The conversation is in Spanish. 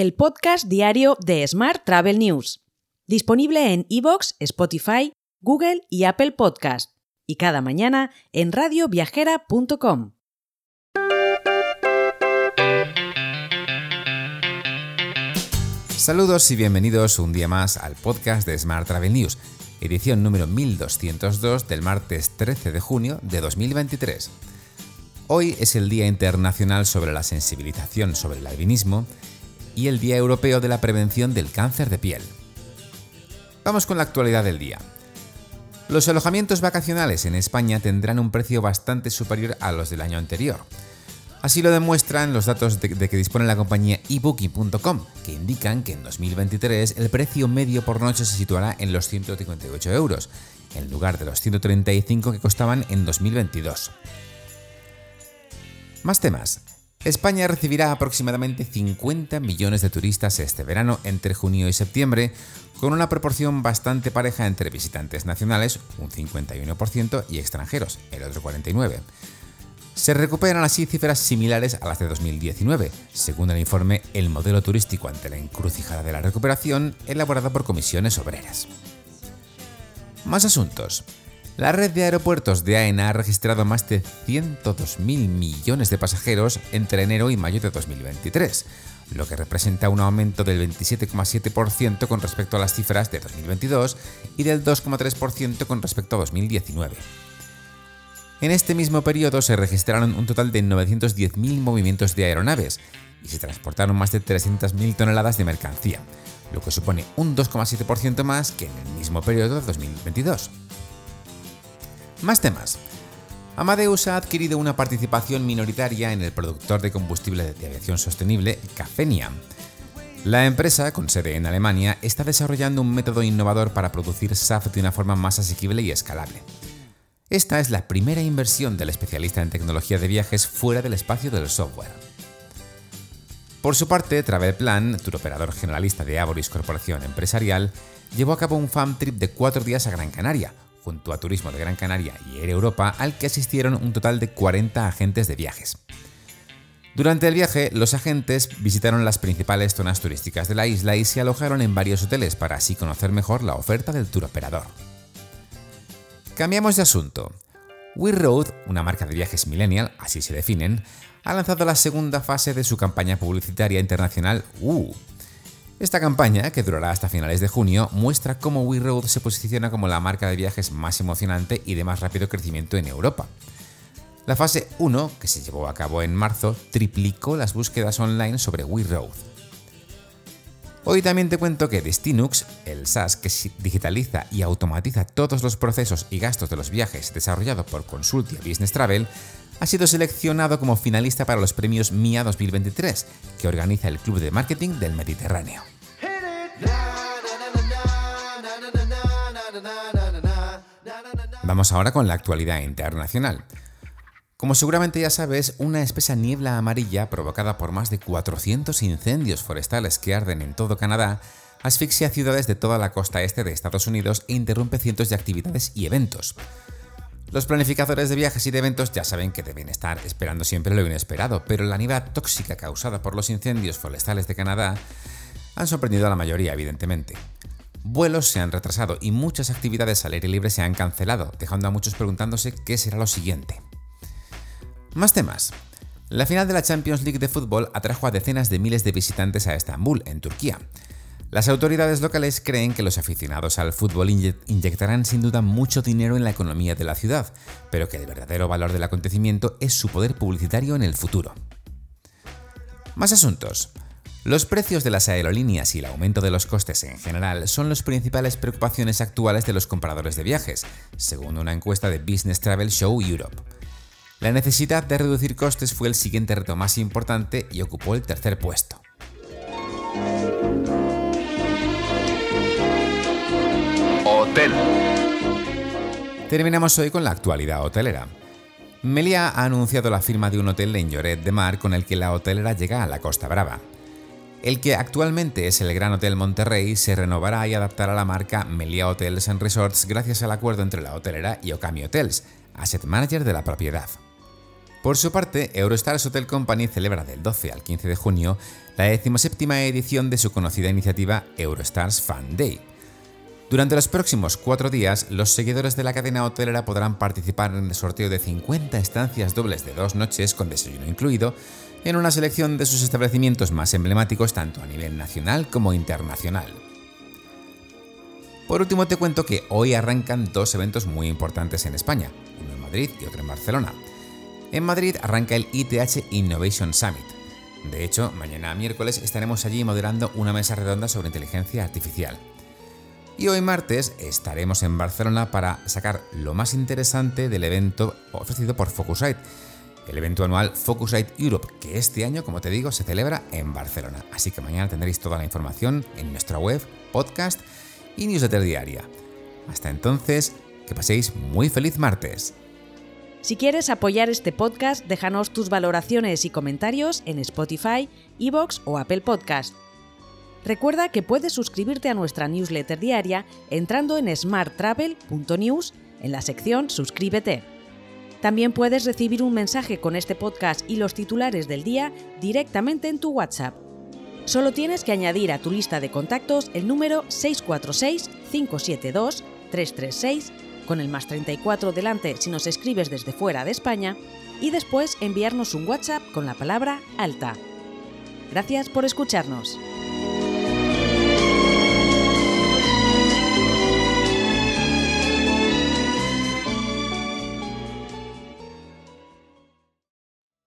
el podcast diario de Smart Travel News, disponible en iVoox, Spotify, Google y Apple Podcast, y cada mañana en radioviajera.com. Saludos y bienvenidos un día más al podcast de Smart Travel News, edición número 1202 del martes 13 de junio de 2023. Hoy es el Día Internacional sobre la Sensibilización sobre el Albinismo y el Día Europeo de la Prevención del Cáncer de Piel. Vamos con la actualidad del día. Los alojamientos vacacionales en España tendrán un precio bastante superior a los del año anterior. Así lo demuestran los datos de que dispone la compañía eBooking.com, que indican que en 2023 el precio medio por noche se situará en los 158 euros, en lugar de los 135 que costaban en 2022. Más temas. España recibirá aproximadamente 50 millones de turistas este verano entre junio y septiembre, con una proporción bastante pareja entre visitantes nacionales, un 51%, y extranjeros, el otro 49%. Se recuperan así cifras similares a las de 2019, según el informe El modelo turístico ante la encrucijada de la recuperación, elaborado por Comisiones Obreras. Más asuntos. La red de aeropuertos de AENA ha registrado más de 102.000 millones de pasajeros entre enero y mayo de 2023, lo que representa un aumento del 27,7% con respecto a las cifras de 2022 y del 2,3% con respecto a 2019. En este mismo periodo se registraron un total de 910.000 movimientos de aeronaves y se transportaron más de 300.000 toneladas de mercancía, lo que supone un 2,7% más que en el mismo periodo de 2022. Más temas. Amadeus ha adquirido una participación minoritaria en el productor de combustible de aviación sostenible Cafeniam. La empresa, con sede en Alemania, está desarrollando un método innovador para producir SAF de una forma más asequible y escalable. Esta es la primera inversión del especialista en tecnología de viajes fuera del espacio del software. Por su parte, Travelplan, turoperador generalista de Avoris Corporación Empresarial, llevó a cabo un fan trip de 4 días a Gran Canaria, junto a Turismo de Gran Canaria y Air Europa, al que asistieron un total de 40 agentes de viajes. Durante el viaje, los agentes visitaron las principales zonas turísticas de la isla y se alojaron en varios hoteles para así conocer mejor la oferta del turoperador. Cambiamos de asunto. WeRoad, una marca de viajes millennial, así se definen, ha lanzado la segunda fase de su campaña publicitaria internacional Esta campaña, que durará hasta finales de junio, muestra cómo WeRoad se posiciona como la marca de viajes más emocionante y de más rápido crecimiento en Europa. La fase 1, que se llevó a cabo en marzo, triplicó las búsquedas online sobre WeRoad. Hoy también te cuento que Destinux, el SaaS que digitaliza y automatiza todos los procesos y gastos de los viajes desarrollado por Consultia Business Travel, ha sido seleccionado como finalista para los premios MIA 2023, que organiza el Club de Marketing del Mediterráneo. Vamos ahora con la actualidad internacional. Como seguramente ya sabes, una espesa niebla amarilla provocada por más de 400 incendios forestales que arden en todo Canadá asfixia ciudades de toda la costa este de Estados Unidos e interrumpe cientos de actividades y eventos. Los planificadores de viajes y de eventos ya saben que deben estar esperando siempre lo inesperado, pero la niebla tóxica causada por los incendios forestales de Canadá han sorprendido a la mayoría, evidentemente. Vuelos se han retrasado y muchas actividades al aire libre se han cancelado, dejando a muchos preguntándose qué será lo siguiente. Más temas. La final de la Champions League de fútbol atrajo a decenas de miles de visitantes a Estambul, en Turquía. Las autoridades locales creen que los aficionados al fútbol inyectarán sin duda mucho dinero en la economía de la ciudad, pero que el verdadero valor del acontecimiento es su poder publicitario en el futuro. Más asuntos. Los precios de las aerolíneas y el aumento de los costes en general son las principales preocupaciones actuales de los compradores de viajes, según una encuesta de Business Travel Show Europe. La necesidad de reducir costes fue el siguiente reto más importante y ocupó el tercer puesto. Hotel. Terminamos hoy con la actualidad hotelera. Meliá ha anunciado la firma de un hotel en Lloret de Mar con el que la hotelera llega a la Costa Brava. El que actualmente es el Gran Hotel Monterrey se renovará y adaptará a la marca Meliá Hotels and Resorts gracias al acuerdo entre la hotelera y Ocami Hotels, asset manager de la propiedad. Por su parte, Eurostars Hotel Company celebra del 12 al 15 de junio la 17ª edición de su conocida iniciativa Eurostars Fan Day. Durante los próximos 4 días, los seguidores de la cadena hotelera podrán participar en el sorteo de 50 estancias dobles de 2 noches con desayuno incluido en una selección de sus establecimientos más emblemáticos tanto a nivel nacional como internacional. Por último, te cuento que hoy arrancan 2 eventos muy importantes en España, uno en Madrid y otro en Barcelona. En Madrid arranca el ITH Innovation Summit. De hecho, mañana miércoles estaremos allí moderando una mesa redonda sobre inteligencia artificial. Y hoy martes estaremos en Barcelona para sacar lo más interesante del evento ofrecido por Phocuswright, el evento anual Phocuswright Europe, que este año, como te digo, se celebra en Barcelona. Así que mañana tendréis toda la información en nuestra web, podcast y newsletter diaria. Hasta entonces, que paséis muy feliz martes. Si quieres apoyar este podcast, déjanos tus valoraciones y comentarios en Spotify, iVoox o Apple Podcast. Recuerda que puedes suscribirte a nuestra newsletter diaria entrando en smarttravel.news en la sección Suscríbete. También puedes recibir un mensaje con este podcast y los titulares del día directamente en tu WhatsApp. Solo tienes que añadir a tu lista de contactos el número 646-572-336 con el más 34 delante si nos escribes desde fuera de España, y después enviarnos un WhatsApp con la palabra alta. Gracias por escucharnos.